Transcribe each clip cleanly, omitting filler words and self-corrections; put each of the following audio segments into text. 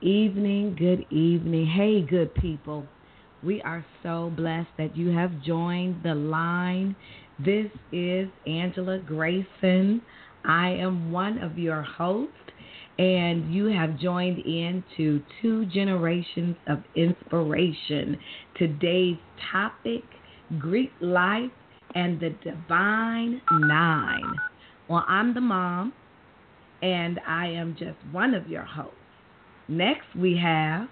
Good evening. Hey, good people. We are so blessed that you have joined the line. This is Angela Grayson. I am one of your hosts, and you have joined in to Two Generations of Inspiration. Today's topic, Greek Life and the Divine 9. Well, I'm the mom, and I am just one of your hosts. Next, we have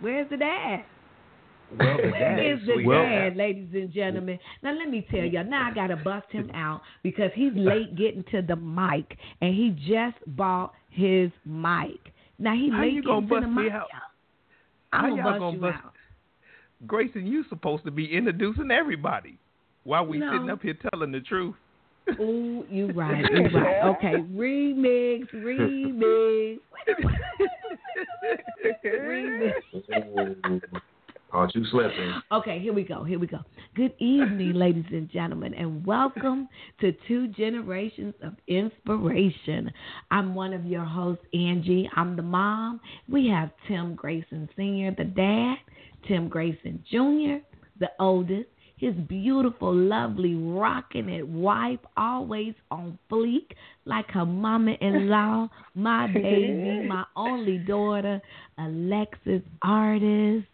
where's the dad? Well, Where is the dad, ladies and gentlemen? Now, let me tell you. Now, I got to bust him out because he's late getting to the mic, and he just bought his mic. Now, he's late getting to the mic. I'm going to bust you out. Grayson, you supposed to be introducing everybody while we sitting up here telling the truth. Oh, you're right. Okay, remix. Aren't you slipping? Okay, here we go. Good evening, ladies and gentlemen, and welcome to Two Generations of Inspiration. I'm one of your hosts, Angie. I'm the mom. We have Tim Grayson Sr., the dad, Tim Grayson Jr., the oldest. His beautiful, lovely, rocking it wife, always on fleek, like her mama-in-law, my baby, my only daughter, Alexis, artist.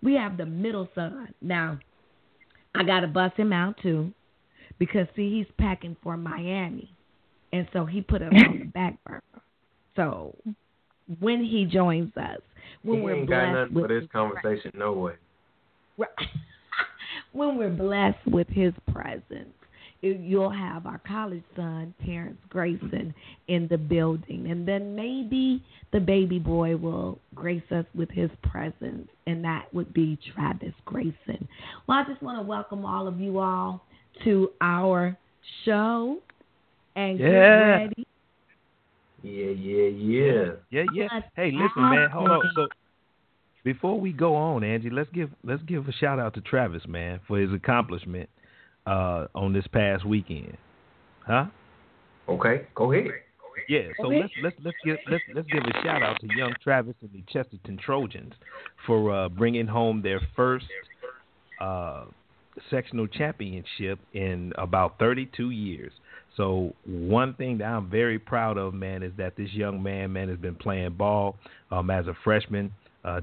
We have the middle son. Now, I got to bust him out, too, because, see, he's packing for Miami, and so he put us on the back burner. So when he joins us, when we're blessed with... He ain't got nothing for this conversation, no way. Right. When we're blessed with his presence, you'll have our college son, Terrence Grayson, in the building. And then maybe the baby boy will grace us with his presence, and that would be Travis Grayson. Well, I just want to welcome all of you all to our show. And get ready. Yeah. Hey, listen, man, hold on. So, before we go on, Angie, let's give a shout out to Travis, man, for his accomplishment on this past weekend, huh? Okay, go ahead. Yeah, so let's give a shout out to young Travis and the Chesterton Trojans for bringing home their first sectional championship in about 32 years. So one thing that I'm very proud of, man, is that this young man has been playing ball as a freshman.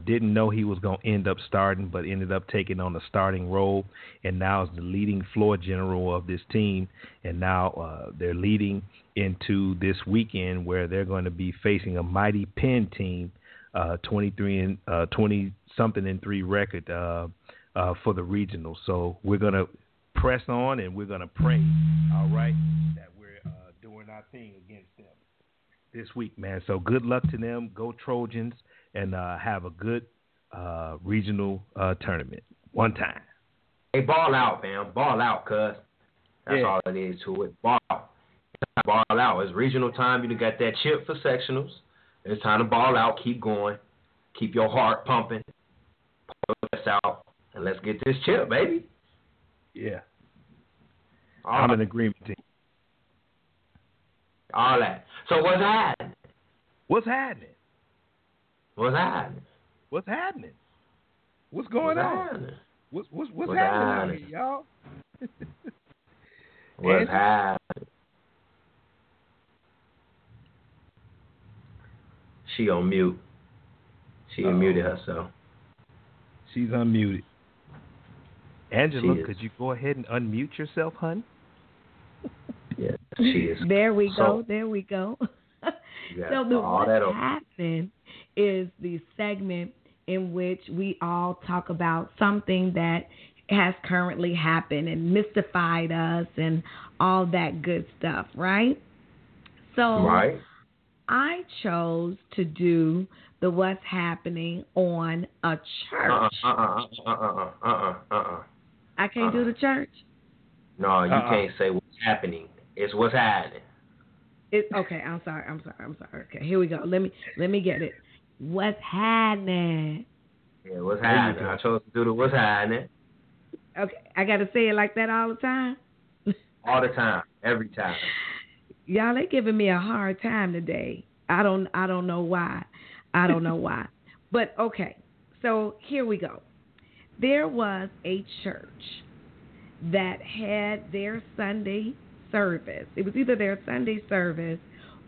Didn't know he was going to end up starting, but ended up taking on the starting role, and now is the leading floor general of this team. And now they're leading into this weekend where they're going to be facing a mighty Penn team, 20-something and 3 record for the regional. So we're going to press on and we're going to pray, all right, that we're doing our thing against them this week, man. So good luck to them. Go Trojans. And have a good regional tournament one time. Hey, ball out, man. Ball out, cuz. That's all it is to it. Ball out. Ball out. It's regional time. You got that chip for sectionals. It's time to ball out. Keep going. Keep your heart pumping. Pull us out. And let's get this chip, baby. Yeah. I'm in agreement, team. All that. So what's happening? What's happening? What's going on? What's happening here, y'all? What's happening? She on mute. She unmuted herself. She's unmuted. Angela, could you go ahead and unmute yourself, hun? Yeah, she is. There we go. So what happened is the segment in which we all talk about something that has currently happened and mystified us and all that good stuff, right? So I chose to do the what's happening on a church. I can't do the church? No, you can't say what's happening. It's what's happening. Okay, I'm sorry. Okay, here we go. Let me get it. What's happening? Yeah, what's happening? I chose to do the what's happening. Okay, I got to say it like that all the time? All the time, every time. y'all, they giving me a hard time today. I don't know why. I don't know why. But okay, so here we go. There was a church that had their Sunday service. It was either their Sunday service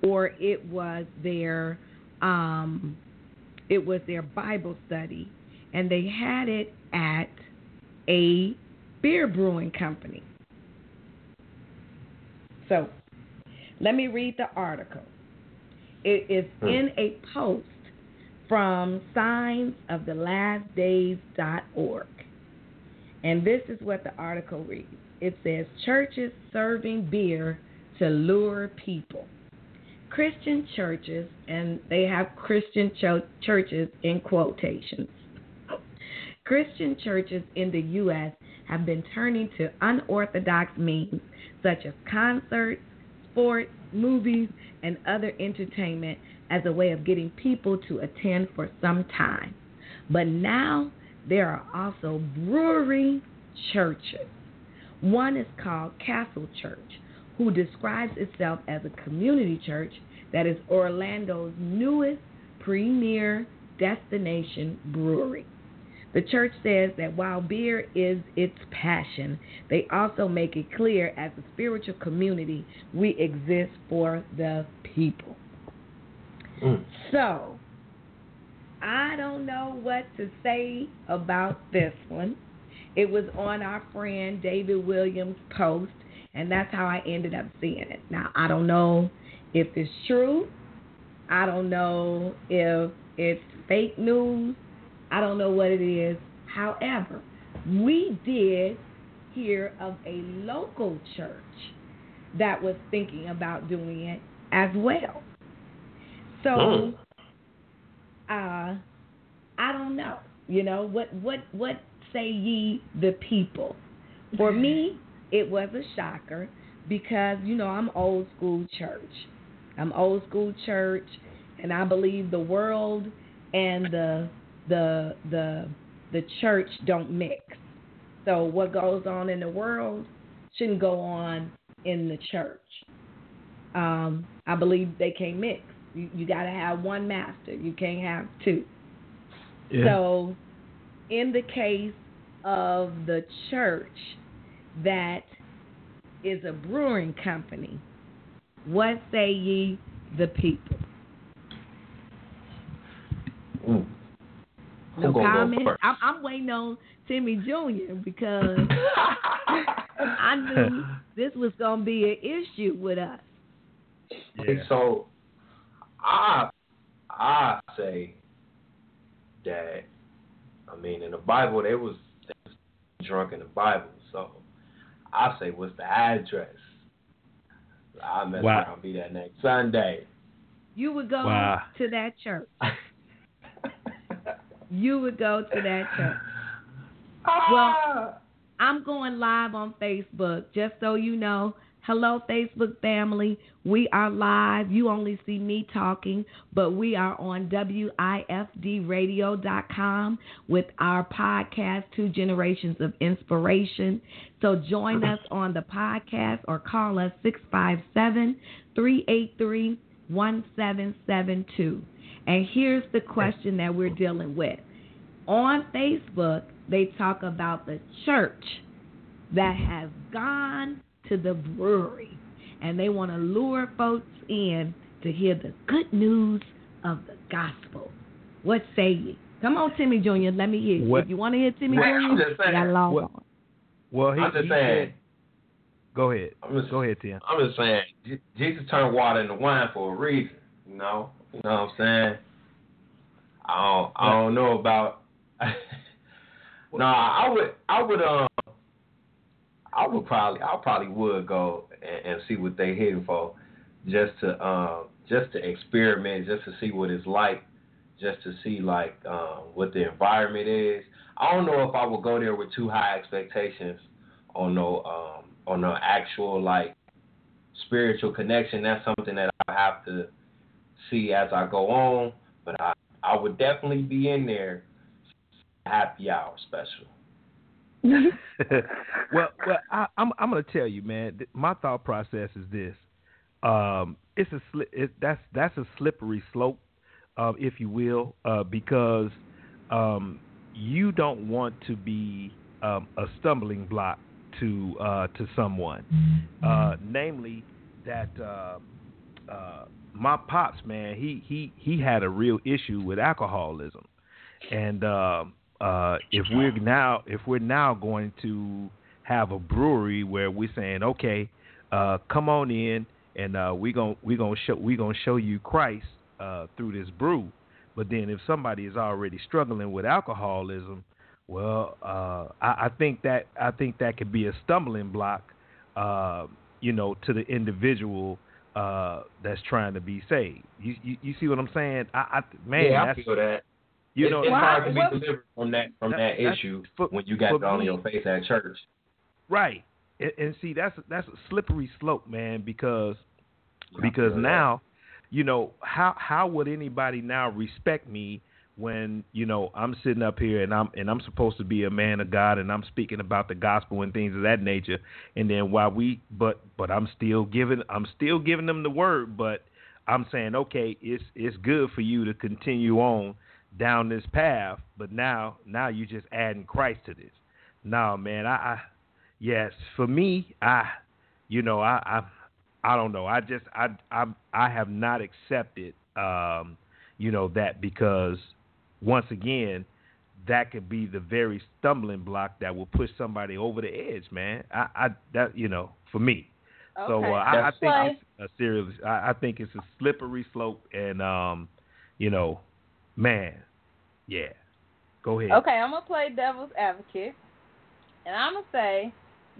or it was their Bible study, and they had it at a beer brewing company. So let me read the article. It is in a post from signsofthelastdays.org. And this is what the article reads. It says, churches serving beer to lure people. Christian churches, and they have Christian churches in quotations. Christian churches in the U.S. have been turning to unorthodox means such as concerts, sports, movies, and other entertainment as a way of getting people to attend for some time. But now there are also brewery churches. One is called Castle Church, who describes itself as a community church that is Orlando's newest premier destination brewery. The church says that while beer is its passion, they also make it clear as a spiritual community, we exist for the people. So, I don't know what to say about this one. It was on our friend David Williams' post, and that's how I ended up seeing it. Now, I don't know if it's true. I don't know if it's fake news. I don't know what it is. However, we did hear of a local church that was thinking about doing it as well. So, I don't know. You know, what say ye the people? For me, it was a shocker because, you know, I'm old school church. And I believe the world and the church don't mix. So what goes on in the world shouldn't go on in the church. I believe they can't mix. You got to have one master. You can't have two. Yeah. So in the case of the church that is a brewing company, what say ye the people? No comment. I'm waiting on Timmy Jr. because I knew this was gonna be an issue with us. Yeah. So I say that, I mean, in the Bible they was drunk in the Bible, so I say, what's the address? I mess around, be that next Sunday. You would go to that church. Well, I'm going live on Facebook, just so you know. Hello, Facebook family. We are live. You only see me talking, but we are on WIFDRadio.com with our podcast, Two Generations of Inspiration. So join us on the podcast or call us 657-383-1772. And here's the question that we're dealing with. On Facebook, they talk about the church that has gone to the brewery, and they want to lure folks in to hear the good news of the gospel. What say you? Come on, Timmy Jr., let me hear you. If you want to hear Timmy Jr., you got a long one. Well, I'm just saying. Go ahead. Go ahead, Tim. I'm just saying, Jesus turned water into wine for a reason, you know? You know what I'm saying? I don't know about. I probably would go and see what they hitting for, just to experiment, just to see what it's like, just to see like what the environment is. I don't know if I would go there with too high expectations on no actual like spiritual connection. That's something that I have to see as I go on, but I would definitely be in there. Happy hour special. Well, I'm gonna tell you, man. My thought process is this: That's a slippery slope, if you will, because you don't want to be a stumbling block to someone, namely that my pops, man, he had a real issue with alcoholism, and if we're now going to have a brewery where we're saying, okay, come on in, and we're gonna show you Christ through this brew, but then if somebody is already struggling with alcoholism, well, I think that could be a stumbling block, to the individual that's trying to be saved. You see what I'm saying? I feel that. It's hard to be delivered from that issue when you got it on your face at church. Right. And see, that's a slippery slope, man, because now, how would anybody now respect me when, I'm sitting up here and I'm supposed to be a man of God and I'm speaking about the gospel and things of that nature, and then but I'm still giving them the word, but I'm saying, okay, it's good for you to continue on down this path, but now you're just adding Christ to this. No, man, yes, for me, I don't know. I have not accepted, that, because once again, that could be the very stumbling block that will push somebody over the edge, man. For me. Okay. So I think it's a slippery slope, and man, yeah. Go ahead. Okay, I'm gonna play devil's advocate, and I'm gonna say,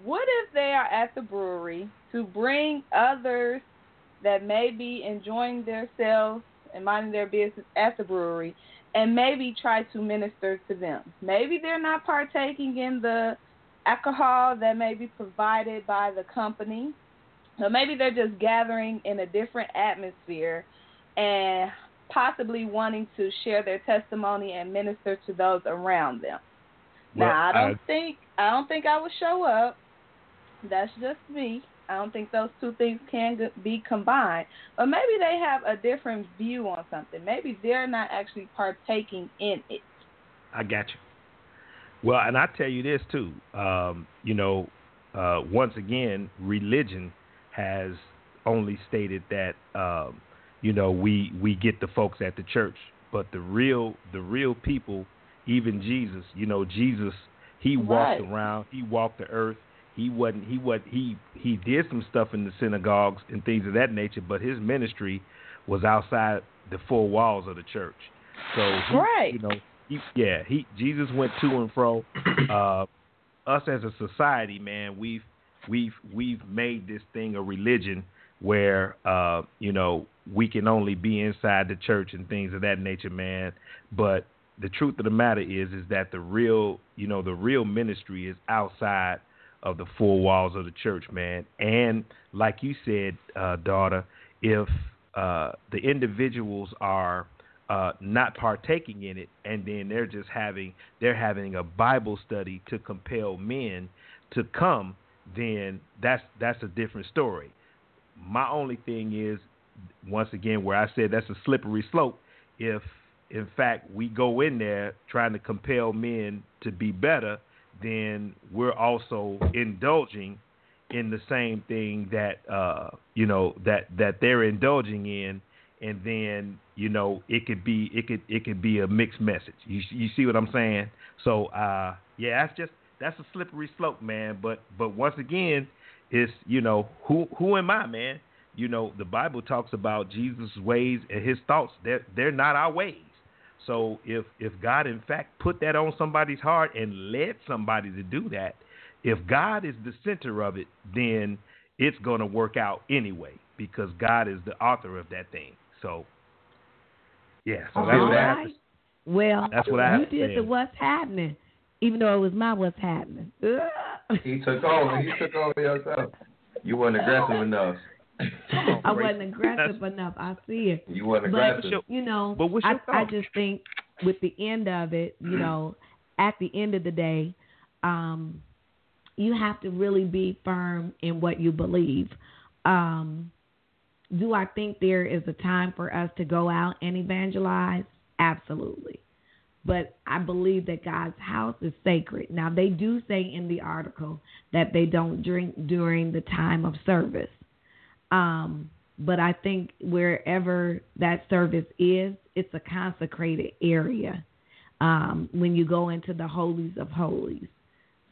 what if they are at the brewery to bring others that may be enjoying themselves and minding their business at the brewery, and maybe try to minister to them? Maybe they're not partaking in the alcohol that may be provided by the company, or maybe they're just gathering in a different atmosphere and possibly wanting to share their testimony and minister to those around them. Well, now, I don't think I would show up. That's just me. I don't think those two things can be combined. But maybe they have a different view on something. Maybe they're not actually partaking in it. I got you. Well, and I tell you this too. Once again, religion has only stated that we get the folks at the church, but the real people. Even Jesus, Jesus, he walked around, he walked the earth. He did some stuff in the synagogues and things of that nature, but his ministry was outside the four walls of the church. So, Jesus went to and fro. Us as a society, man, we've made this thing a religion where, we can only be inside the church and things of that nature, man. But the truth of the matter is that the real ministry is outside of the four walls of the church, man. And like you said, daughter, if the individuals are not partaking in it, and then they're having a Bible study to compel men to come, then that's a different story. My only thing is, once again, where I said that's a slippery slope, if in fact we go in there trying to compel men to be better, then we're also indulging in the same thing that that they're indulging in, and then it could be a mixed message. You see what I'm saying? So that's a slippery slope, man. But once again, it's who am I, man? The Bible talks about Jesus' ways and his thoughts. They're not our ways. So if God, in fact, put that on somebody's heart and led somebody to do that, if God is the center of it, then it's going to work out anyway, because God is the author of that thing. So, yeah. So that's what I have to say. Well, you did the what's happening, even though it was my what's happening. He took over. You took over yourself. You weren't aggressive enough. I wasn't aggressive enough. I see it. You weren't aggressive. But, but I just think with the end of it, at the end of the day, you have to really be firm in what you believe. Do I think there is a time for us to go out and evangelize? Absolutely. But I believe that God's house is sacred. Now, they do say in the article that they don't drink during the time of service. But I think wherever that service is, it's a consecrated area when you go into the holies of holies.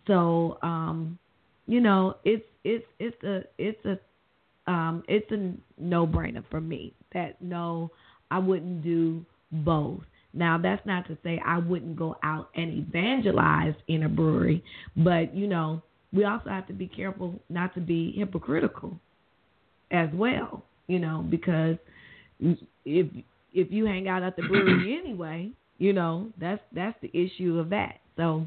So, you know, it's a no-brainer for me that, no, I wouldn't do both. Now, that's not to say I wouldn't go out and evangelize in a brewery, but, you know, we also have to be careful not to be hypocritical as well, you know, because if you hang out at the brewery anyway, you know, that's the issue of that. So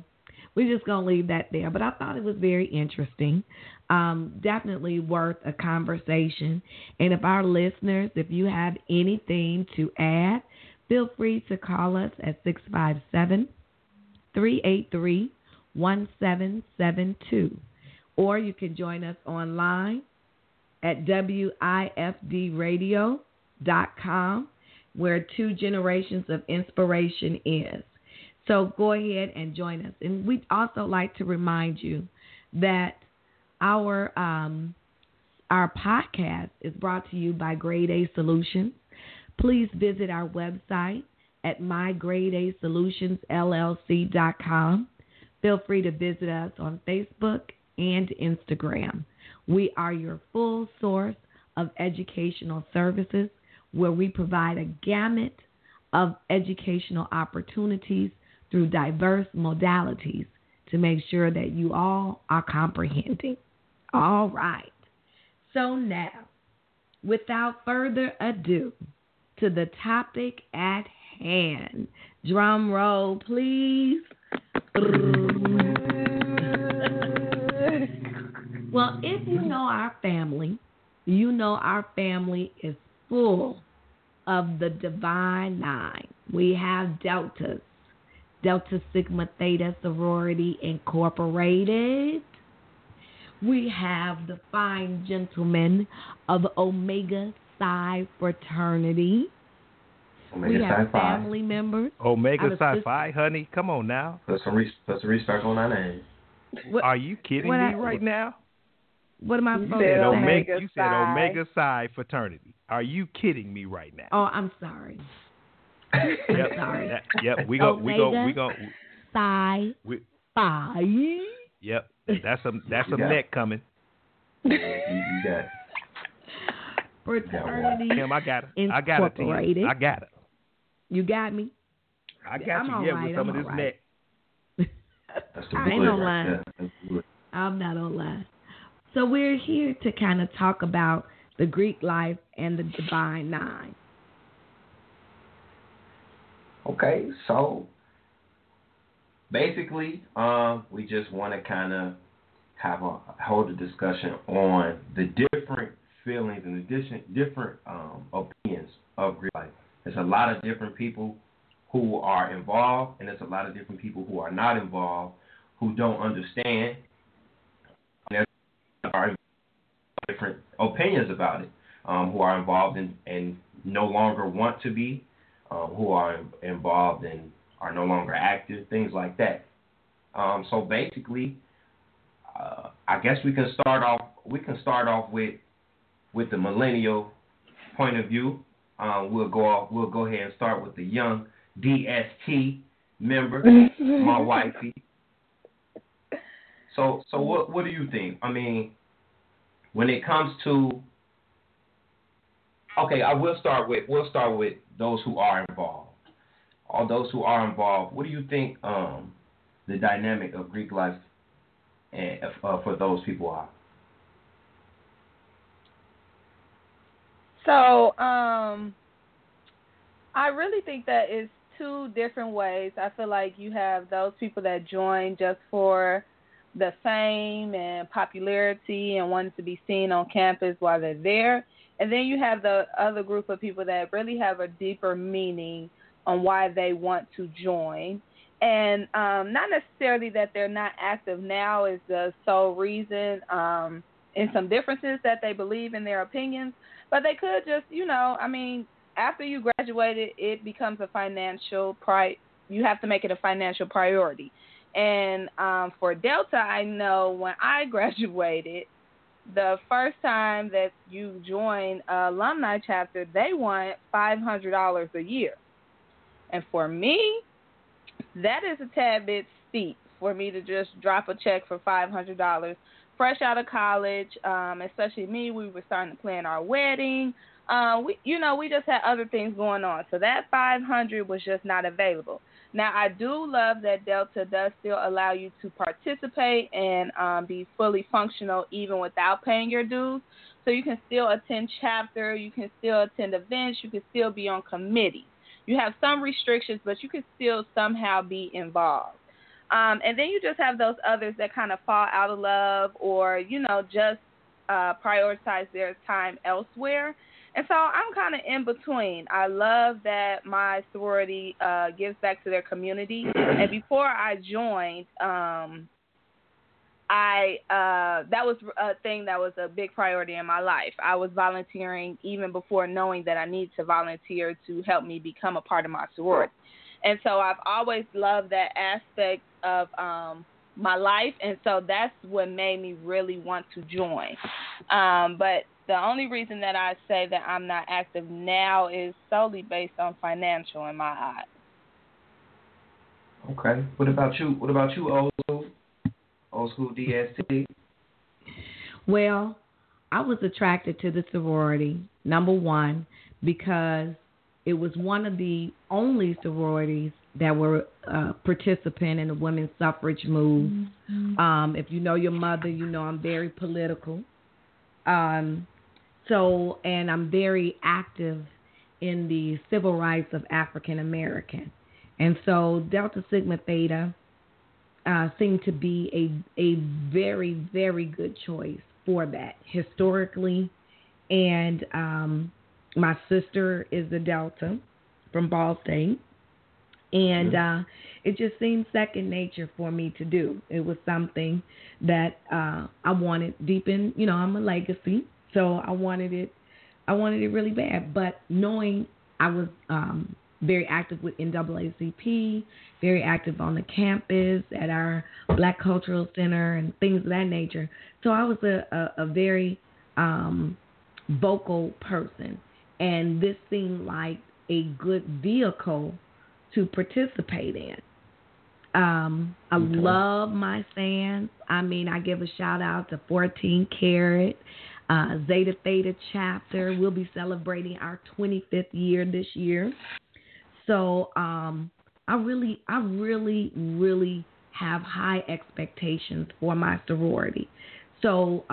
we're just going to leave that there. But I thought it was very interesting, definitely worth a conversation. And if our listeners, if you have anything to add, feel free to call us at 657-383-1772. Or you can join us online at WIFDRadio.com, where 2 generations of inspiration is. So go ahead and join us. And we'd also like to remind you that our podcast is brought to you by Grade A Solutions. Please visit our website at MyGradeASolutionsLLC.com. Feel free to visit us on Facebook and Instagram. We are your full source of educational services, where we provide a gamut of educational opportunities through diverse modalities to make sure that you all are comprehending. All right. So now, without further ado, to the topic at hand. Drum roll, please. Well, if you know our family, you know our family is full of the Divine 9. We have Deltas, Delta Sigma Theta Sorority Incorporated. We have the fine gentlemen of Omega Psi fraternity. Omega we have Phi family Phi. Members. Omega Psi Phi, honey, come on now. Put some respect on our name. What, are you kidding me right now? What am I supposed to say? You said Omega Psi fraternity. Are you kidding me right now? Oh, I'm sorry. I'm sorry. Yep, we go. Psi Phi. Yep, that's a neck coming. You got it. Fraternity Incorporated. I got it. You got me? I got with some of this neck. I ain't online. Yeah. I'm not online. So we're here to kind of talk about the Greek Life and the Divine 9. Okay, so basically we just want to kind of hold a discussion on the different feelings and the different opinions of Greek Life. There's a lot of different people who are involved, and there's a lot of different people who are not involved, who don't understand. There are different opinions about it, who are involved and no longer want to be, who are involved and are no longer active, things like that. So basically, I guess we can start off with the millennial point of view. We'll go ahead and start with the young DST member, my wifey. So what do you think? I mean, when it comes to we'll start with those who are involved. All those who are involved, what do you think the dynamic of Greek Life and for those people are? So, I really think that it's 2 different ways. I feel like you have those people that join just for the fame and popularity and wanting to be seen on campus while they're there. And then you have the other group of people that really have a deeper meaning on why they want to join. And not necessarily that they're not active now is the sole reason, and some differences that they believe in their opinions. But they could just, you know, I mean, after you graduated, it becomes a financial you have to make it a financial priority. And for Delta, I know when I graduated, the first time that you join an alumni chapter, they want $500 a year. And for me, that is a tad bit steep for me to just drop a check for $500 fresh out of college. Especially me, we were starting to plan our wedding. We just had other things going on. So that $500 was just not available. Now, I do love that Delta does still allow you to participate and be fully functional even without paying your dues. So you can still attend chapter, you can still attend events, you can still be on committees. You have some restrictions, but you can still somehow be involved. And then you just have those others that kind of fall out of love or, you know, just prioritize their time elsewhere. And so I'm kind of in between. I love that my sorority gives back to their community. And before I joined, that was a thing that was a big priority in my life. I was volunteering even before knowing that I need to volunteer to help me become a part of my sorority. And so I've always loved that aspect of my life. And so that's what made me really want to join. But the only reason that I say that I'm not active now is solely based on financial in my eyes. Okay. What about you? Old school DST? Well, I was attracted to the sorority, number one, because it was one of the only sororities that were participant in the women's suffrage move. Mm-hmm. If you know your mother, you know I'm very political. And I'm very active in the civil rights of African American. And so Delta Sigma Theta seemed to be a very, very good choice for that historically. And my sister is a Delta from Ball State. And it just seemed second nature for me to do. It was something that I wanted deep in. You know, I'm a legacy, so I wanted it really bad. But knowing I was very active with NAACP, very active on the campus at our Black Cultural Center and things of that nature. So I was a very vocal person, and this seemed like a good vehicle to participate in. I love my fans. I mean, I give a shout out to 14 Karat, Zeta Theta Chapter. We'll be celebrating our 25th year this year. So I really have high expectations for my sorority. So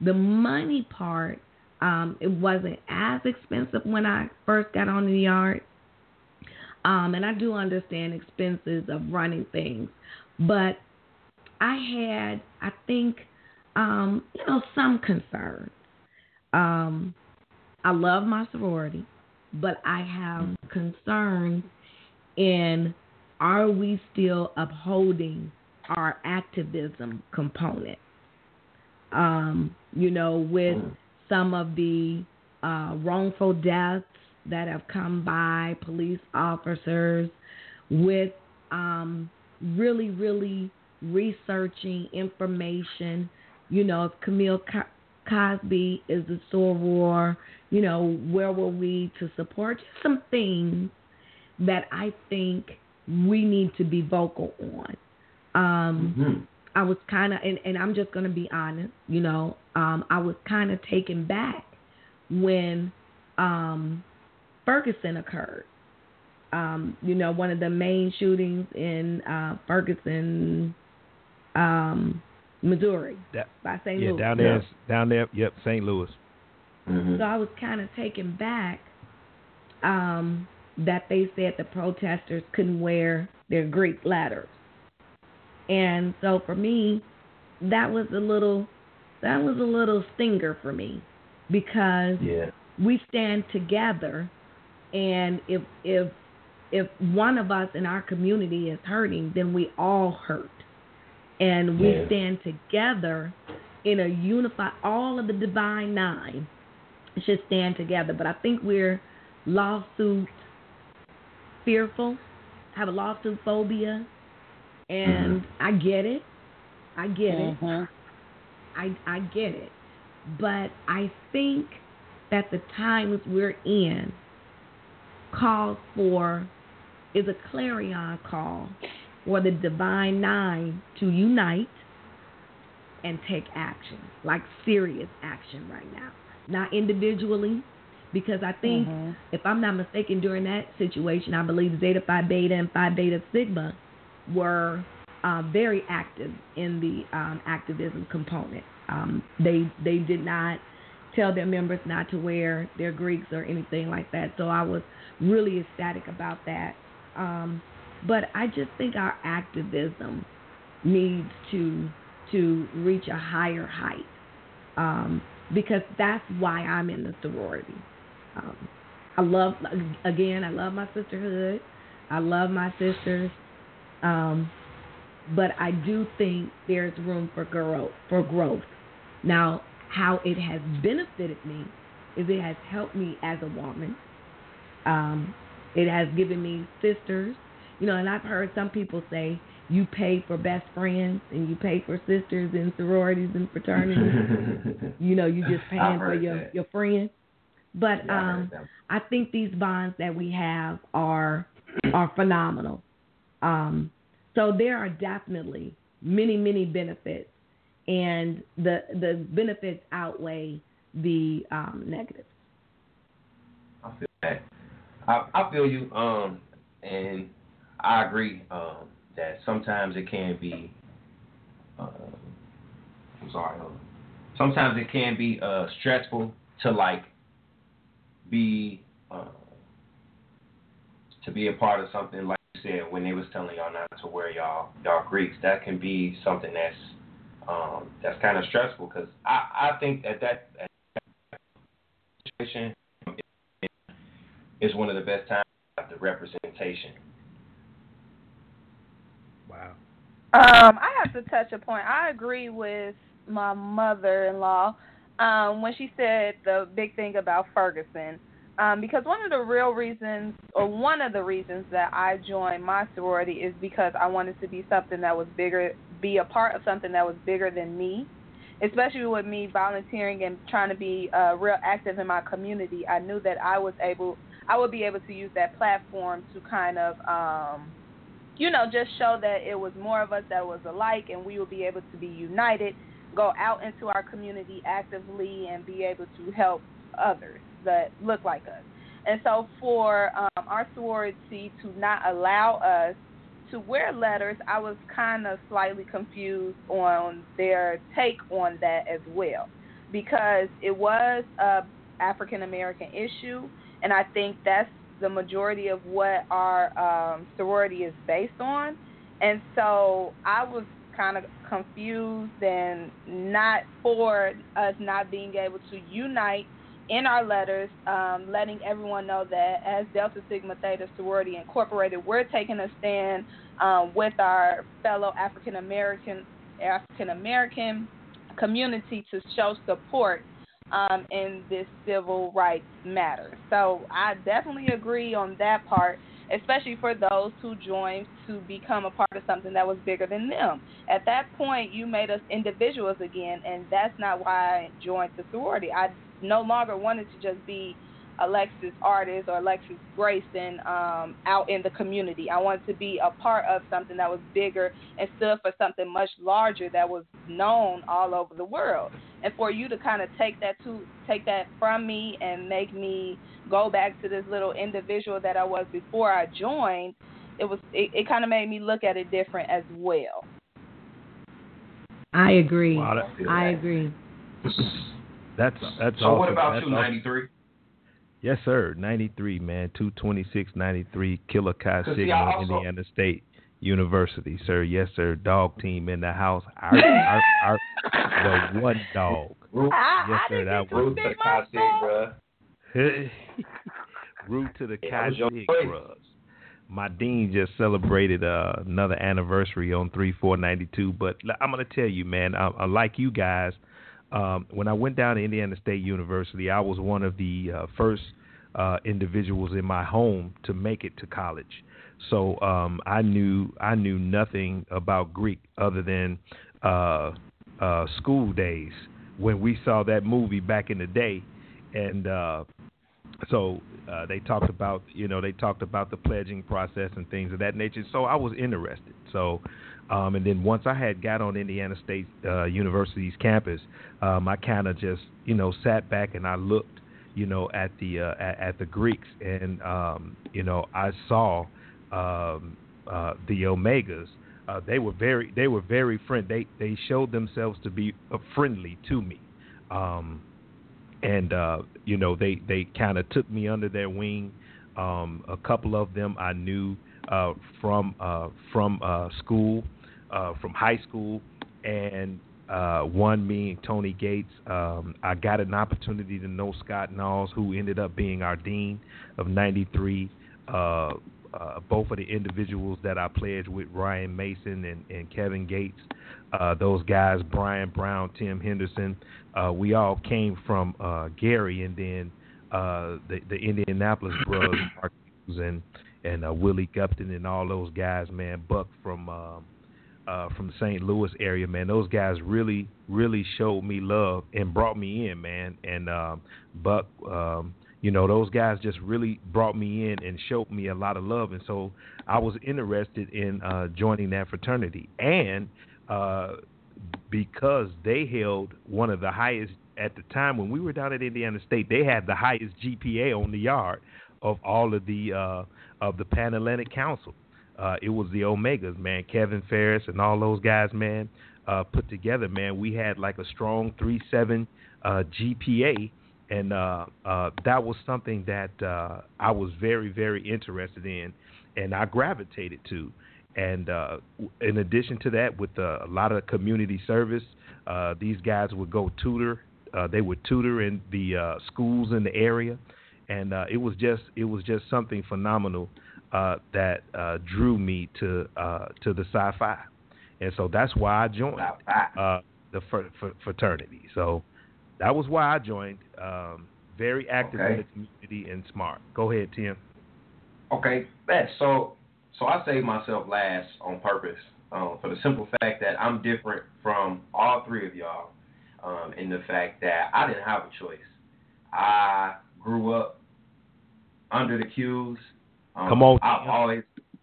the money part, it wasn't as expensive when I first got on the yard. And I do understand expenses of running things, but I had, I think, some concerns. I love my sorority, but I have concerns in, are we still upholding our activism component? With some of the wrongful deaths that have come by, police officers, with really researching information. You know, if Camille Cosby is a soror, you know, where were we to support? Just some things that I think we need to be vocal on. I was kind of, and I'm just going to be honest, you know, I was kind of taken back when Ferguson occurred. One of the main shootings in Ferguson, Missouri, by St. Louis. Down there, yep, St. Louis. Mm-hmm. So I was kind of taken back that they said the protesters couldn't wear their Greek letters. And so for me, that was a little stinger for me, because we stand together. And if one of us in our community is hurting, then we all hurt. And we stand together in a unified, all of the Divine 9 should stand together. But I think we're lawsuit fearful, have a lawsuit phobia, and I get it. I get it. But I think that the times we're in calls for, is a clarion call for the Divine 9 to unite and take action, like serious action right now. Not individually, because I think, if I'm not mistaken, during that situation, I believe Zeta Phi Beta and Phi Beta Sigma were very active in the activism component. They did not tell their members not to wear their Greeks or anything like that. So I was really ecstatic about that. But I just think our activism needs to reach a higher height, because that's why I'm in the sorority. I love my sisterhood. I love my sisters. But I do think there's room for growth. Now, how it has benefited me is it has helped me as a woman. It has given me sisters. You know, and I've heard some people say, you pay for best friends and you pay for sisters and sororities and fraternities. You know, you just paying for your friends. But yeah, I think these bonds that we have are phenomenal. So there are definitely many, many benefits, and the benefits outweigh the negatives. I feel that. I feel you, and I agree that sometimes it can be. Sometimes it can be stressful to be a part of something like. Said when they was telling y'all not to wear y'all Greeks, that can be something that's kind of stressful, because I think at that situation is one of the best times of the representation. Wow. I have to touch a point. I agree with my mother-in-law when she said the big thing about Ferguson. Because one of the reasons that I joined my sorority is because I wanted to be something that was bigger, be a part of something that was bigger than me, especially with me volunteering and trying to be real active in my community. I knew that I would be able to use that platform to kind of, just show that it was more of us that was alike, and we would be able to be united, go out into our community actively, and be able to help others that look like us. And so for our sorority to not allow us to wear letters, I was kind of slightly confused on their take on that as well, because it was an African-American issue, and I think that's the majority of what our sorority is based on. And so I was kind of confused and not for us not being able to unite in our letters, letting everyone know that as Delta Sigma Theta Sorority Incorporated, we're taking a stand with our fellow African American community to show support in this civil rights matter. So I definitely agree on that part, especially for those who joined to become a part of something that was bigger than them. At that point, you made us individuals again, and that's not why I joined the sorority. I no longer wanted to just be Alexis Artist or Alexis Grayson out in the community. I wanted to be a part of something that was bigger and stood for something much larger that was known all over the world. And for you to kind of take that from me and make me go back to this little individual that I was before I joined, it kind of made me look at it different as well. I agree. Wow, I agree. That's so awesome. What about you, 93? Awesome. Yes, sir. 93, man. 22693, Killer Chi Sigma, Indiana State University, sir. Yes, sir. Dog team in the house. Our the one dog. Yes, sir. That was the Chi Sigma, bruh. Root to the Chi Sigma. My dean just celebrated another anniversary on 3/4/92, but I'm gonna tell you, man. Like you guys. When I went down to Indiana State University, I was one of the first individuals in my home to make it to college. So I knew nothing about Greek other than School Days, when we saw that movie back in the day. And so they talked about, the pledging process and things of that nature. So I was interested. So and then once I had got on Indiana State University's campus, I kind of just, sat back and I looked, at the Greeks. And, I saw the Omegas. They were very friendly. They showed themselves to be friendly to me. They kind of took me under their wing. A couple of them I knew from school, from high school, and one being Tony Gates. I got an opportunity to know Scott Knowles, who ended up being our dean of '93. Both of the individuals that I pledged with, Ryan Mason and Kevin Gates, those guys, Brian Brown, Tim Henderson, we all came from Gary, and then the Indianapolis brothers, Mark Hughes and Willie Gupton and all those guys, man, Buck from St. Louis area, man. Those guys really, really showed me love and brought me in, man. And Buck, those guys just really brought me in and showed me a lot of love. And so I was interested in joining that fraternity. And because they held one of the highest, at the time when we were down at Indiana State, they had the highest GPA on the yard of all of the Pan Atlantic Council. It was the Omegas, man, Kevin Ferris and all those guys, man, put together, man. We had like a strong 3.7 GPA. And that was something that I was very, very interested in, and I gravitated to. And in addition to that, with a lot of community service, these guys would go tutor. They would tutor in the schools in the area, and it was just something phenomenal that drew me to the Psi Phi, and so that's why I joined the fraternity. So. That was why I joined. Very active in the community and smart. Go ahead, Tim. Okay, so I saved myself last on purpose for the simple fact that I'm different from all three of y'all in the fact that I didn't have a choice. I grew up under the Qs. Come on.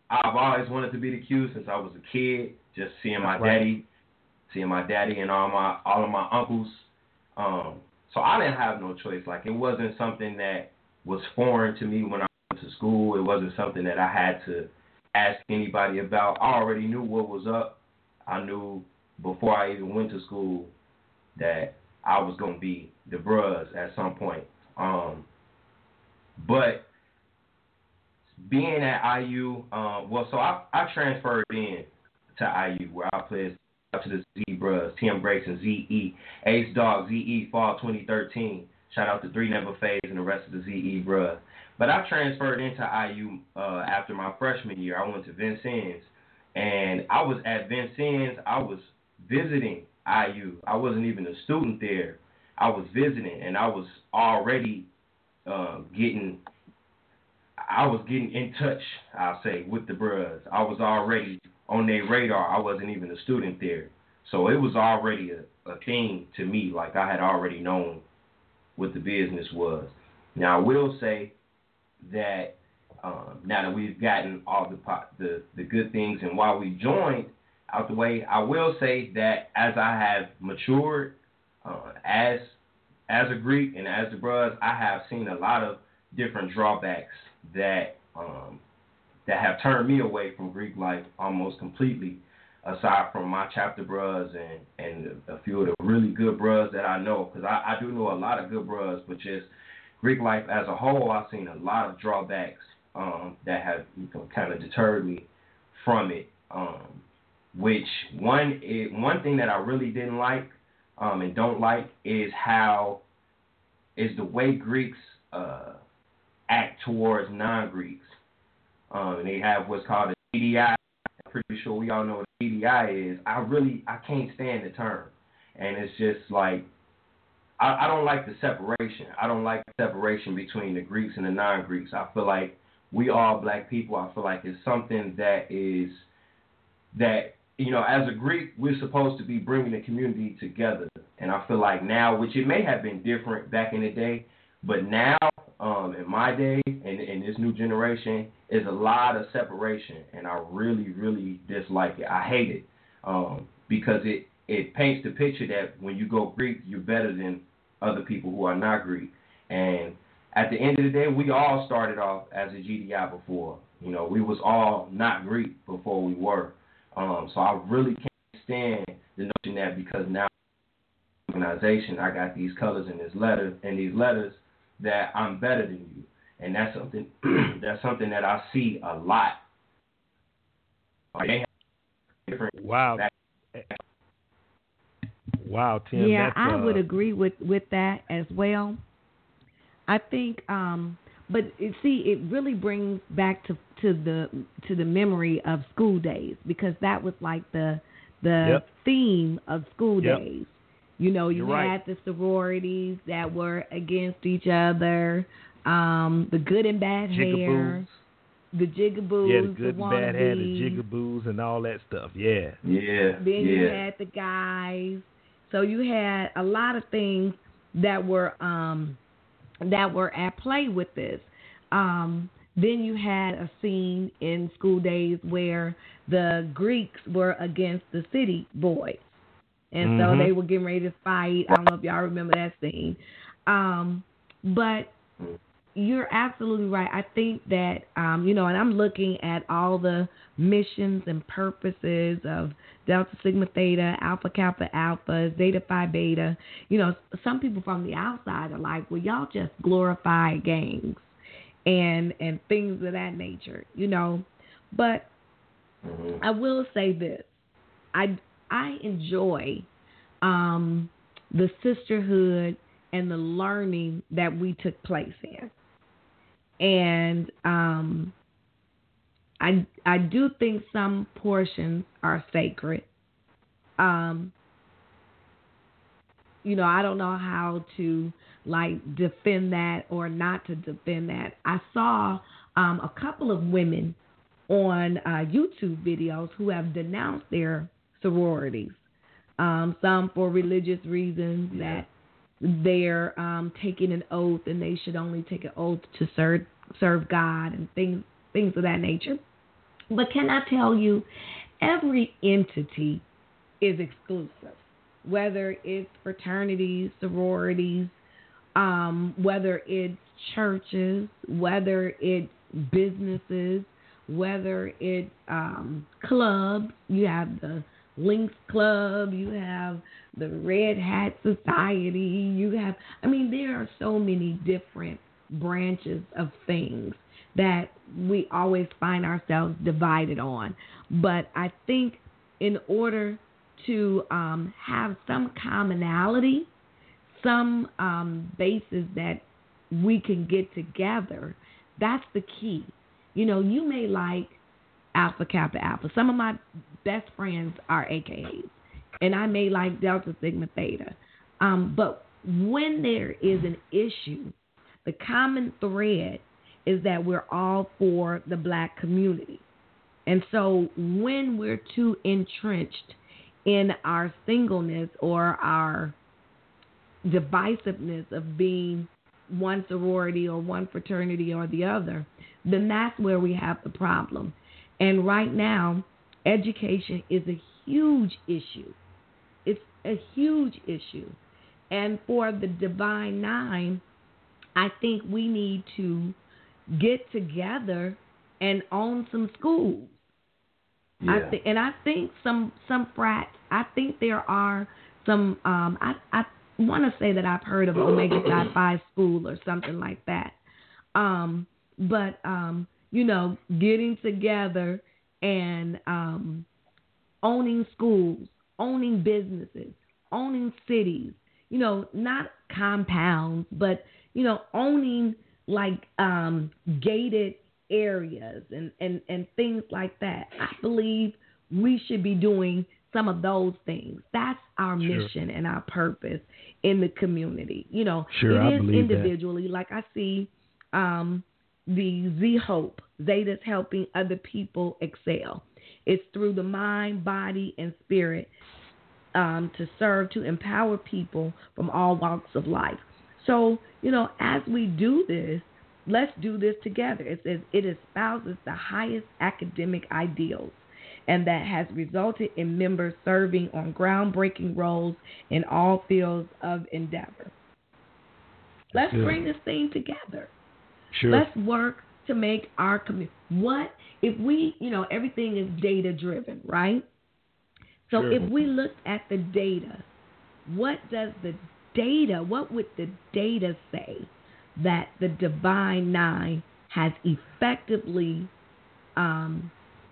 I've always wanted to be the Q since I was a kid. Just seeing my daddy and all of my uncles. So I didn't have no choice. Like, it wasn't something that was foreign to me when I went to school. It wasn't something that I had to ask anybody about. I already knew what was up. I knew before I even went to school that I was going to be the bruhs at some point. But being at IU, I transferred in to IU where I played to the Z Bros, Tim Grayson, ZE, Ace Dog, ZE, Fall 2013. Shout out to Three Never Fades and the rest of the ZE Bros. But I transferred into IU after my freshman year. I went to Vincennes, and I was at Vincennes. I was visiting IU. I wasn't even a student there. I was visiting, and I was already getting in touch, I'll say, with the Bros. I was already on their radar. I wasn't even a student there. So it was already a thing to me. Like, I had already known what the business was. Now, I will say that now that we've gotten all the good things and why we joined out the way, I will say that as I have matured as a Greek and as a Bruz, I have seen a lot of different drawbacks that that have turned me away from Greek life almost completely, aside from my chapter bros and a few of the really good bros that I know, because I do know a lot of good bros, but just Greek life as a whole, I've seen a lot of drawbacks that have kind of deterred me from it, which one thing that I really didn't like and don't like is the way Greeks act towards non-Greeks. And they have what's called a DDI. I'm pretty sure we all know what a DDI is. I can't stand the term. And it's just like, I don't like the separation. I don't like the separation between the Greeks and the non-Greeks. I feel like we all black people, I feel like it's something that is, that, you know, as a Greek, we're supposed to be bringing the community together. And I feel like now, which it may have been different back in the day, but now, in my day and in this new generation, is a lot of separation. And I really, really dislike it. I hate it because it paints the picture that when you go Greek, you're better than other people who are not Greek. And at the end of the day, we all started off as a GDI before. You know, we was all not Greek before we were. So I really can't stand the notion that because now organization, I got these colors in this letter and these letters that I'm better than you. And that's something that's something that I see a lot. Wow. Wow, Tim. Yeah, I would agree with that as well. I think, but see, it really brings back to the memory of School Days, because that was like the yep. theme of School yep. Days. You know, you had the sororities that were against each other, the good and bad jigaboos. The jigaboos, yeah, the good and bad hair, the jigaboos, and all that stuff. Yeah, yeah. Then you had the guys. So you had a lot of things that were at play with this. Then you had a scene in School Days where the Greeks were against the city boys, and mm-hmm. so they were getting ready to fight. I don't know if y'all remember that scene, but you're absolutely right. I think that you know, and I'm looking at all the missions and purposes of Delta Sigma Theta, Alpha Kappa Alpha, Zeta Phi Beta. You know, some people from the outside are like, well, y'all just glorify gangs and things of that nature, you know. But I will say this. I enjoy the sisterhood and the learning that we took place in. And I do think some portions are sacred. You know, I don't know how to like defend that or not to defend that. I saw a couple of women on YouTube videos who have denounced their sororities, some for religious reasons that they're taking an oath and they should only take an oath to serve God and things of that nature. But can I tell you, every entity is exclusive, whether it's fraternities, sororities, whether it's churches, whether it's businesses, whether it's clubs. You have the Lynx Club, you have the Red Hat Society, you have, I mean, there are so many different branches of things that we always find ourselves divided on. But I think in order to have some commonality, some basis that we can get together, that's the key. You know, you may like Alpha Kappa Alpha. Some of my best friends are AKAs, and I may like Delta Sigma Theta. But when there is an issue, the common thread is that we're all for the black community. And so when we're too entrenched in our singleness or our divisiveness of being one sorority or one fraternity or the other, then that's where we have the problem. And right now, education is a huge issue. It's a huge issue. And for the Divine 9, I think we need to get together and own some schools. Yeah. I think some frats, I think there are some, I want to say that I've heard of Omega Psi Phi School or something like that. You know, getting together and owning schools, owning businesses, owning cities, you know, not compounds, but, you know, owning like gated areas and things like that. I believe we should be doing some of those things. That's our mission and our purpose in the community. You know, it is individually. That. Like I see the Z-Hope, Zeta's helping other people excel. It's through the mind, body, and spirit to serve, to empower people from all walks of life. So, you know, as we do this, let's do this together. It says it espouses the highest academic ideals, and that has resulted in members serving on groundbreaking roles in all fields of endeavor. Let's bring this thing together. Let's work to make our community. What if we, you know, everything is data driven, right? So if we looked at the data, what does the data, what would the data say that the Divine Nine has effectively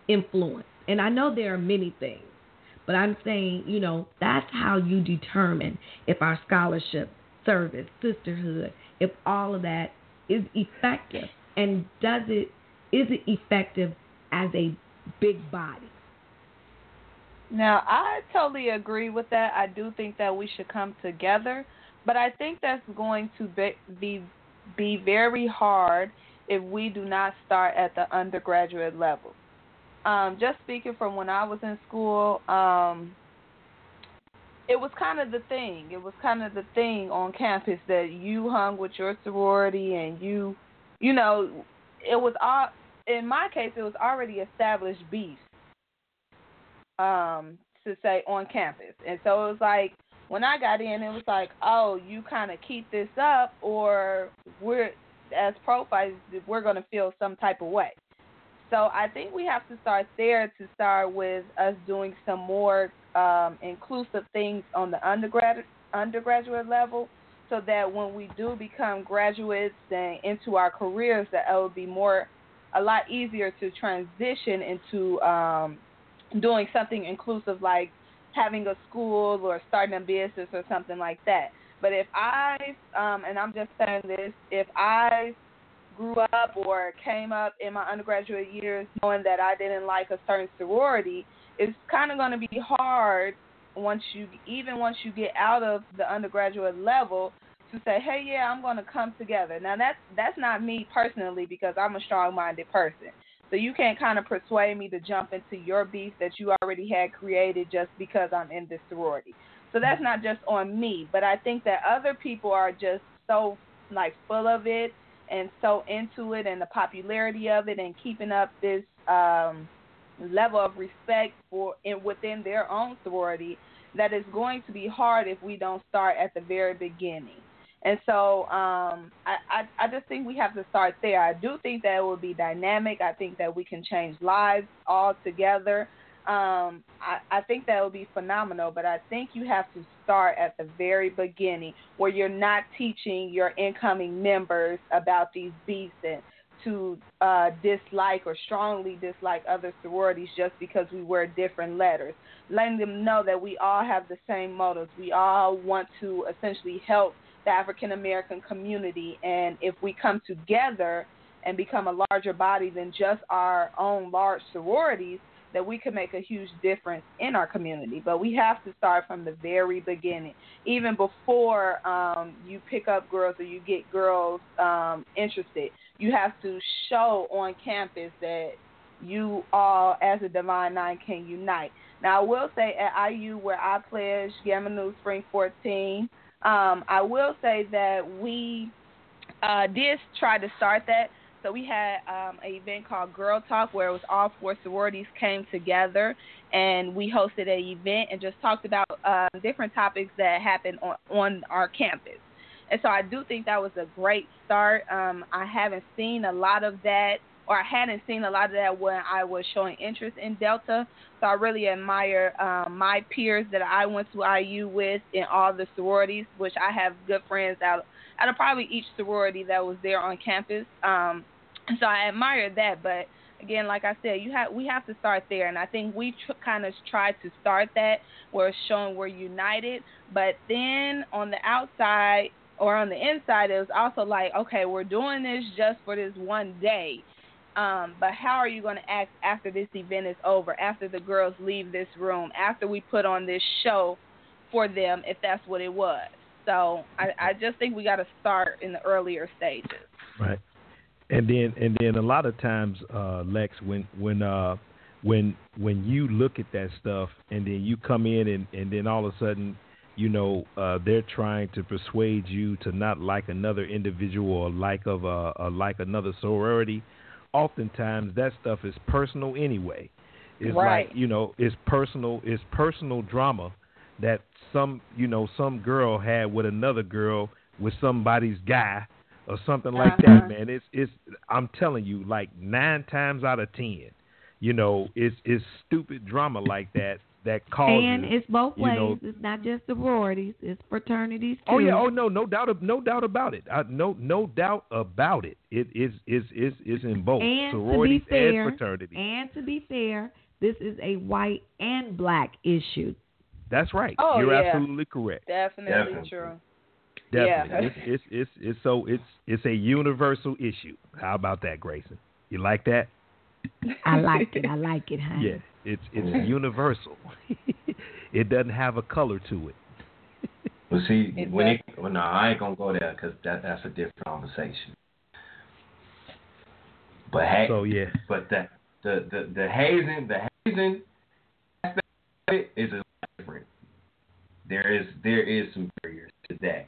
influenced? And I know there are many things, but I'm saying, you know, that's how you determine if our scholarship, service, sisterhood, if all of that is effective, and does it, is it effective as a big body? Now, I totally agree with that. I do think that we should come together, but I think that's going to be very hard if we do not start at the undergraduate level. Just speaking from when I was in school, it was kind of the thing. It was kind of the thing on campus that you hung with your sorority and you, you know, it was all, in my case, it was already established beef, to say on campus. And so it was like, when I got in, it was like, oh, you kind of keep this up or we're, as profiles, we're going to feel some type of way. So I think we have to start there, to start with us doing some more inclusive things on the undergraduate level, so that when we do become graduates and into our careers, that it will be more, a lot easier to transition into doing something inclusive, like having a school or starting a business or something like that. But if I, and I'm just saying this, if I grew up or came up in my undergraduate years knowing that I didn't like a certain sorority, it's kind of going to be hard once you get out of the undergraduate level to say, hey, yeah, I'm going to come together. Now, that's not me personally, because I'm a strong-minded person. So you can't kind of persuade me to jump into your beef that you already had created just because I'm in this sorority. So that's not just on me, but I think that other people are just so, like, full of it and so into it and the popularity of it and keeping up this level of respect for and within their own sorority, that is going to be hard if we don't start at the very beginning. And so I just think we have to start there. I do think that it will be dynamic. I think that we can change lives all together. I think that will be phenomenal, but I think you have to start at the very beginning, where you're not teaching your incoming members about these beefs and to dislike or strongly dislike other sororities just because we wear different letters. Letting them know that we all have the same motives. We all want to essentially help the African American community, and if we come together and become a larger body than just our own large sororities, that we can make a huge difference in our community. But we have to start from the very beginning, even before you pick up girls or you get girls interested. You have to show on campus that you all, as a Divine Nine, can unite. Now, I will say at IU, where I pledged Gamma Nu Spring 14, I will say that we did try to start that. So we had an event called Girl Talk, where it was all four sororities came together, and we hosted an event and just talked about different topics that happened on our campus. And so I do think that was a great start. I haven't seen a lot of that, or I hadn't seen a lot of that when I was showing interest in Delta. So I really admire my peers that I went to IU with in all the sororities, which I have good friends out of probably each sorority that was there on campus. So I admire that. But, again, like I said, we have to start there. And I think we kind of tried to start that, where it's showing we're united. But then on the outside or on the inside, it was also like, okay, we're doing this just for this one day. But how are you going to act after this event is over, after the girls leave this room, after we put on this show for them, if that's what it was? So I just think we got to start in the earlier stages. Right. And then a lot of times, Lex, when you look at that stuff and then you come in and then all of a sudden, they're trying to persuade you to not like another individual or like another sorority. Oftentimes that stuff is personal anyway. It's right. It's personal drama that some girl had with another girl with somebody's guy or something like that, man. It's I'm telling you, like 9 times out of 10, it's stupid drama like that causes. And it's both ways. It's not just sororities, it's fraternities too. Oh yeah, no doubt about it. No doubt about it. It is in both sororities and fraternities. And to be fair, this is a white and black issue. That's right. Oh, you're absolutely correct. Definitely. True. Definitely. Yeah. It's a universal issue. How about that, Grayson? You like that? I like it, honey. Yeah. It's universal. It doesn't have a color to it. Well, see, I ain't gonna go there because that's a different conversation. But the hazing aspect of it is different. There is some barriers to that.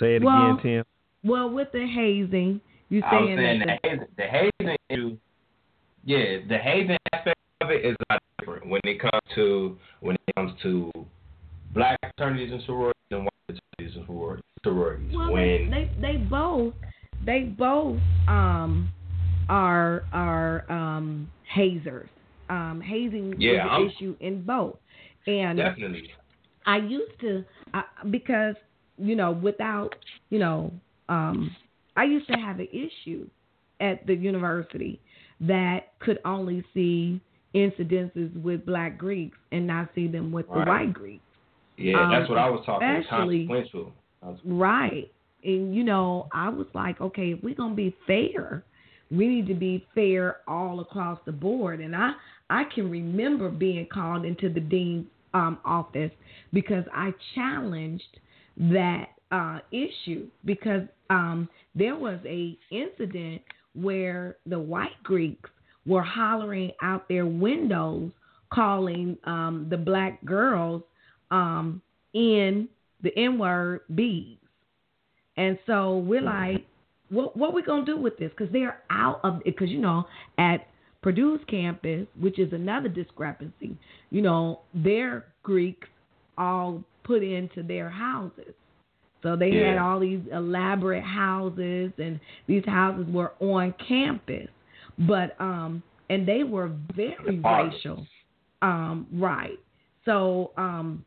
Say it again, Tim. Well, with the hazing, you're saying that the hazing. Yeah, the hazing aspect of it is a lot different when it comes to black fraternities and sororities and white fraternities and sororities. Well, when they both are hazers. Hazing is an issue in both. And definitely. I used to because I used to have an issue at the university that could only see incidences with black Greeks and not see them with the white Greeks. Yeah, that's what I was talking about. Consequential. Right. And, I was like, okay, if we're going to be fair, we need to be fair all across the board. And I can remember being called into the dean's office because I challenged that issue because there was a incident where the white Greeks were hollering out their windows, calling the black girls in the N-word bees. And so we're like, what we going to do with this? Because they're out of it. Because, at Purdue's campus, which is another discrepancy, their Greeks all put into their houses. So they had all these elaborate houses, and these houses were on campus. But, and they were very racial. Right. So, and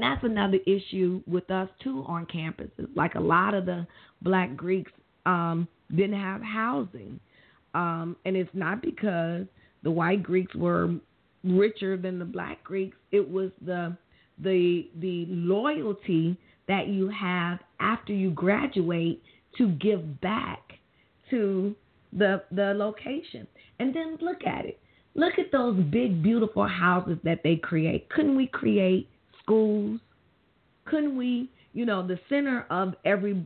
that's another issue with us, too, on campuses. Like a lot of the black Greeks didn't have housing. And it's not because the white Greeks were richer than the black Greeks. It was the loyalty that you have after you graduate to give back to the location. And then look at it. Look at those big, beautiful houses that they create. Couldn't we create schools? Couldn't we, the center of every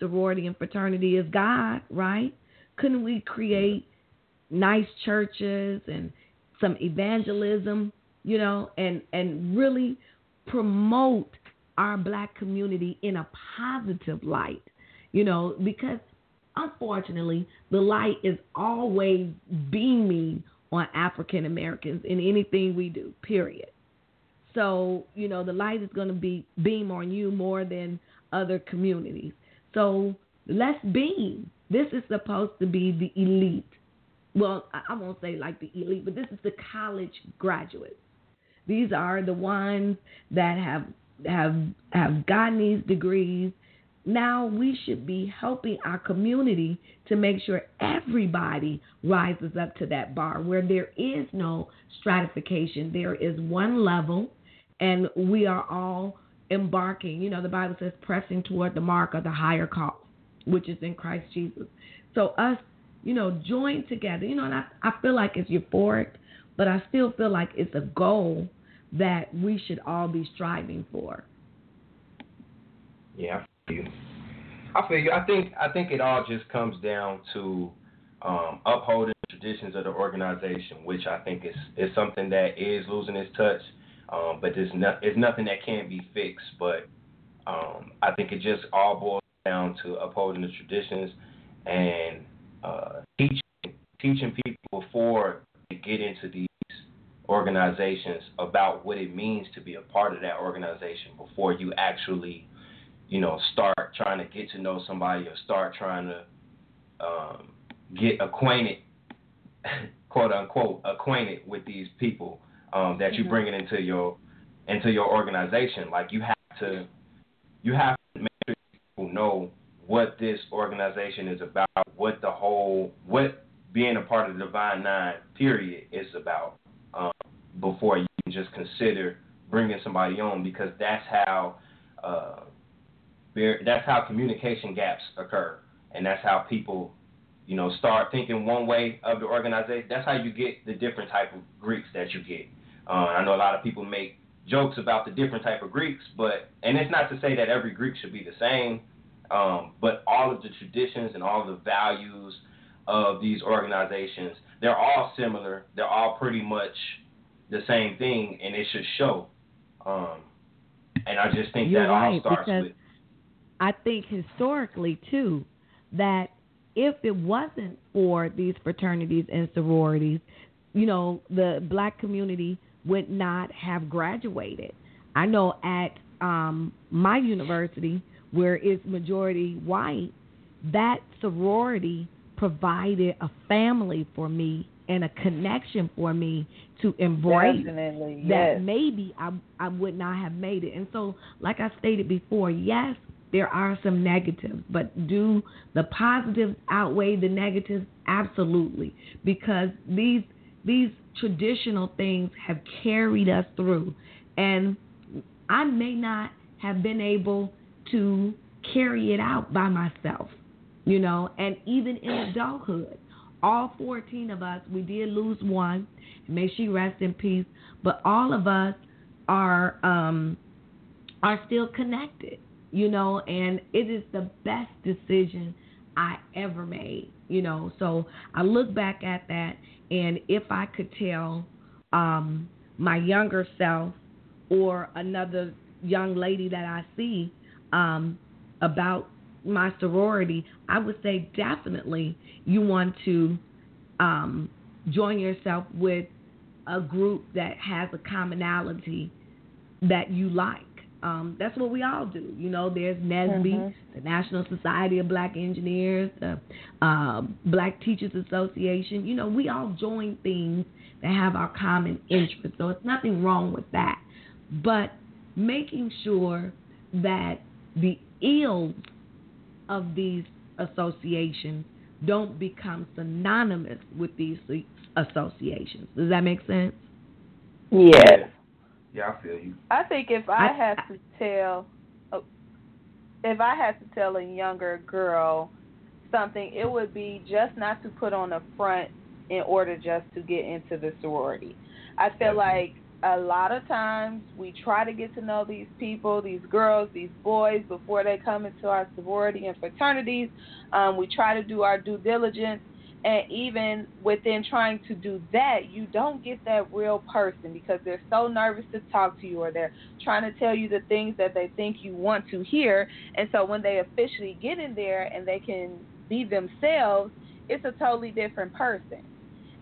sorority and fraternity is God, right? Couldn't we create nice churches and some evangelism, and really promote our black community in a positive light, because unfortunately the light is always beaming on African Americans in anything we do, period. So, the light is going to be beam on you more than other communities. So let's beam. This is supposed to be the elite. Well, I won't say like the elite, but this is the college graduates. These are the ones that have gotten these degrees. Now we should be helping our community to make sure everybody rises up to that bar where there is no stratification. There is one level, and we are all embarking. The Bible says pressing toward the mark of the higher call, which is in Christ Jesus. So us you know, join together. You know, and I feel like it's euphoric, but I still feel like it's a goal that we should all be striving for. Yeah, I feel you. I think it all just comes down to upholding traditions of the organization, which I think is something that is losing its touch. But it's nothing that can be fixed. But I think it just all boils down to upholding the traditions and teaching people before they get into these organizations about what it means to be a part of that organization before you actually, you know, start trying to get to know somebody or start trying to get acquainted, quote unquote, acquainted with these people that you're bringing into your organization. Like you have to make sure people know what this organization is about, what being a part of the Divine 9 period is about, before you can just consider bringing somebody on, because that's how communication gaps occur, and that's how people, you know, start thinking one way of the organization. That's how you get the different type of Greeks that you get. I know a lot of people make jokes about the different type of Greeks, and it's not to say that every Greek should be the same, but all of the traditions and all of the values of these organizations, they're all similar. They're all pretty much the same thing, and it should show. And I just think that all starts with... I think historically, too, that if it wasn't for these fraternities and sororities, you know, the black community would not have graduated. I know at my university, where it's majority white, that sorority provided a family for me and a connection for me to embrace that maybe I would not have made it. And so, like I stated before, yes, there are some negatives, but do the positives outweigh the negatives? Absolutely, because these traditional things have carried us through, and I may not have been able to carry it out by myself, you know, and even in adulthood. All 14 of us, we did lose one, may she rest in peace, but all of us are still connected, you know, and it is the best decision I ever made, you know. So I look back at that, and if I could tell my younger self or another young lady that I see about my sorority, I would say definitely you want to join yourself with a group that has a commonality that you like. That's what we all do. You know, there's NASBE, the National Society of Black Engineers, the Black Teachers Association. You know, we all join things that have our common interests. So it's nothing wrong with that. But making sure that the ills of these associations don't become synonymous with these associations. Does that make sense? Yes. Yeah, I feel you. I think if I had to tell a younger girl something, it would be just not to put on a front in order just to get into the sorority. I feel like a lot of times we try to get to know these people, these girls, these boys, before they come into our sorority and fraternities. We try to do our due diligence, and even within trying to do that, you don't get that real person because they're so nervous to talk to you, or they're trying to tell you the things that they think you want to hear. And so when they officially get in there and they can be themselves, it's a totally different person.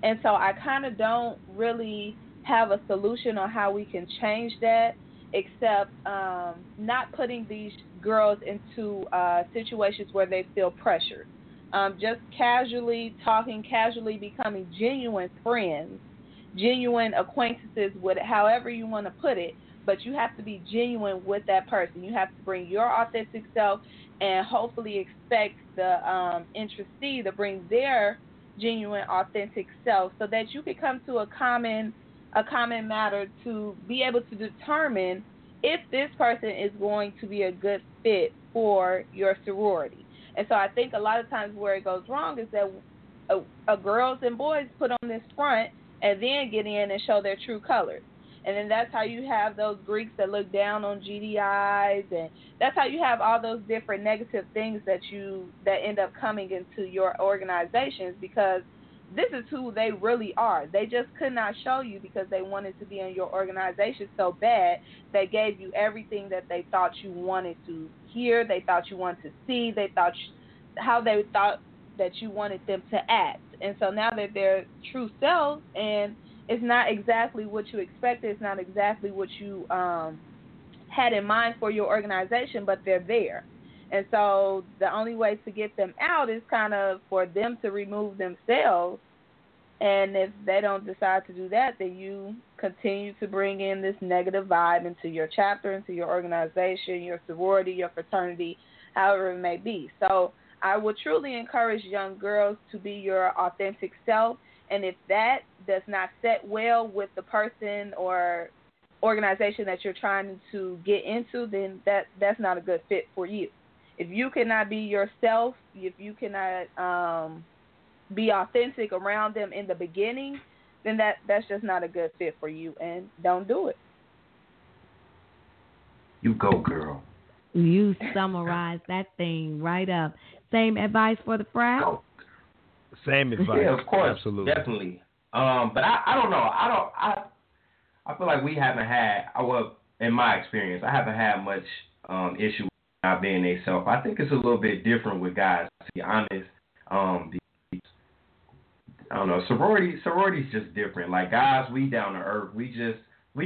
And so I kind of don't really have a solution on how we can change that, except not putting these girls into situations where they feel pressured. Just casually becoming genuine friends, genuine acquaintances, with however you want to put it, but you have to be genuine with that person. You have to bring your authentic self and hopefully expect the interestee to bring their genuine, authentic self, so that you can come to a common matter to be able to determine if this person is going to be a good fit for your sorority. And so I think a lot of times where it goes wrong is that girls and boys put on this front and then get in and show their true colors. And then that's how you have those Greeks that look down on GDIs, and that's how you have all those different negative things that end up coming into your organizations, because this is who they really are. They just could not show you because they wanted to be in your organization so bad. They gave you everything that they thought you wanted to hear, they thought you wanted to see, they thought how they thought that you wanted them to act. And so now they're their true selves, and it's not exactly what you expected. It's not exactly what you had in mind for your organization, but they're there. And so the only way to get them out is kind of for them to remove themselves. And if they don't decide to do that, then you continue to bring in this negative vibe into your chapter, into your organization, your sorority, your fraternity, however it may be. So I would truly encourage young girls to be your authentic self. And if that does not set well with the person or organization that you're trying to get into, then that's not a good fit for you. If you cannot be yourself, if you cannot be authentic around them in the beginning, then that's just not a good fit for you, and don't do it. You go, girl. You summarized that thing right up. Same advice for the frat? Go. Same advice. Yeah, of course. Absolutely. Definitely. But I don't know. I feel like we haven't had, in my experience, I haven't had much issue with not being themselves. I think it's a little bit different with guys, to be honest. I don't know. Sorority's just different. Like, guys, we down to earth. We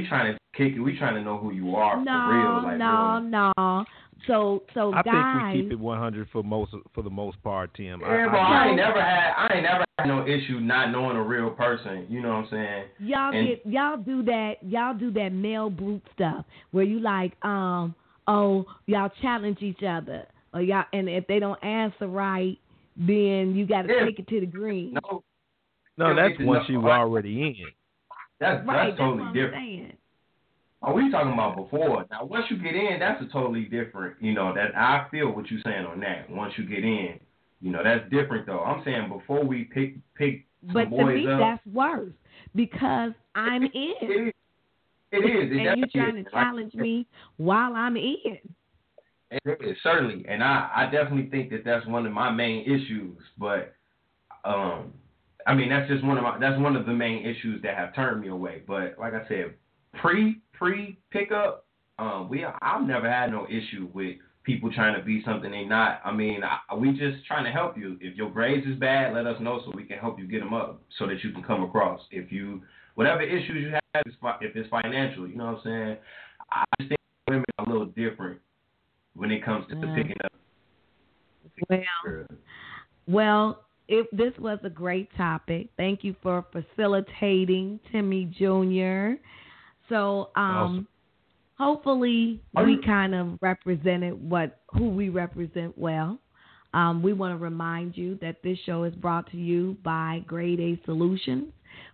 trying to kick it. We trying to know who you are for real. Like, no. So I guys, think we keep it 100 for the most part, Tim. I ain't never had no issue not knowing a real person. You know what I'm saying? Y'all do that male brute stuff where you like, y'all challenge each other, or y'all, and if they don't answer right, then you got to take it to the green. No, that's once you already in. That's totally different. Saying. Oh, we talking about before. Now, once you get in, that's a totally different, that I feel what you're saying on that. Once you get in, that's different, though. I'm saying before we pick some boys up. But to me, that's worse because I'm in. It is. And you're trying to challenge me while I'm in. It is, certainly. And I definitely think that that's one of my main issues. But, I mean, that's just one of the main issues that have turned me away. But, like I said, Pre pickup, I've never had no issue with people trying to be something they not. I mean, we just trying to help you. If your grades is bad, let us know so we can help you get them up so that you can come across. If you whatever issues you have, if it's financial, you know what I'm saying. I just think women are a little different when it comes to the picking up. Well. This was a great topic. Thank you for facilitating, Timmy Jr. So awesome. Hopefully we kind of represented who we represent well. We want to remind you that this show is brought to you by Grade A Solutions.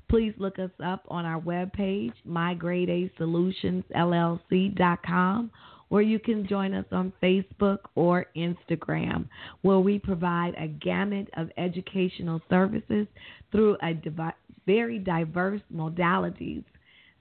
Please look us up on our webpage, MyGradeASolutionsLLC.com, or you can join us on Facebook or Instagram, where we provide a gamut of educational services through a very diverse modalities.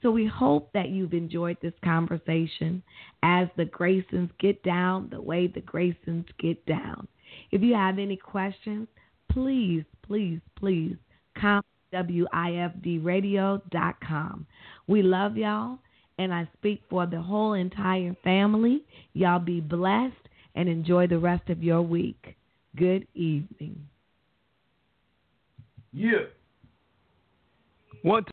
So we hope that you've enjoyed this conversation as the Graysons get down the way the Graysons get down. If you have any questions, please contact WIFDRadio.com. We love y'all. And I speak for the whole entire family. Y'all be blessed and enjoy the rest of your week. Good evening. Yeah. One.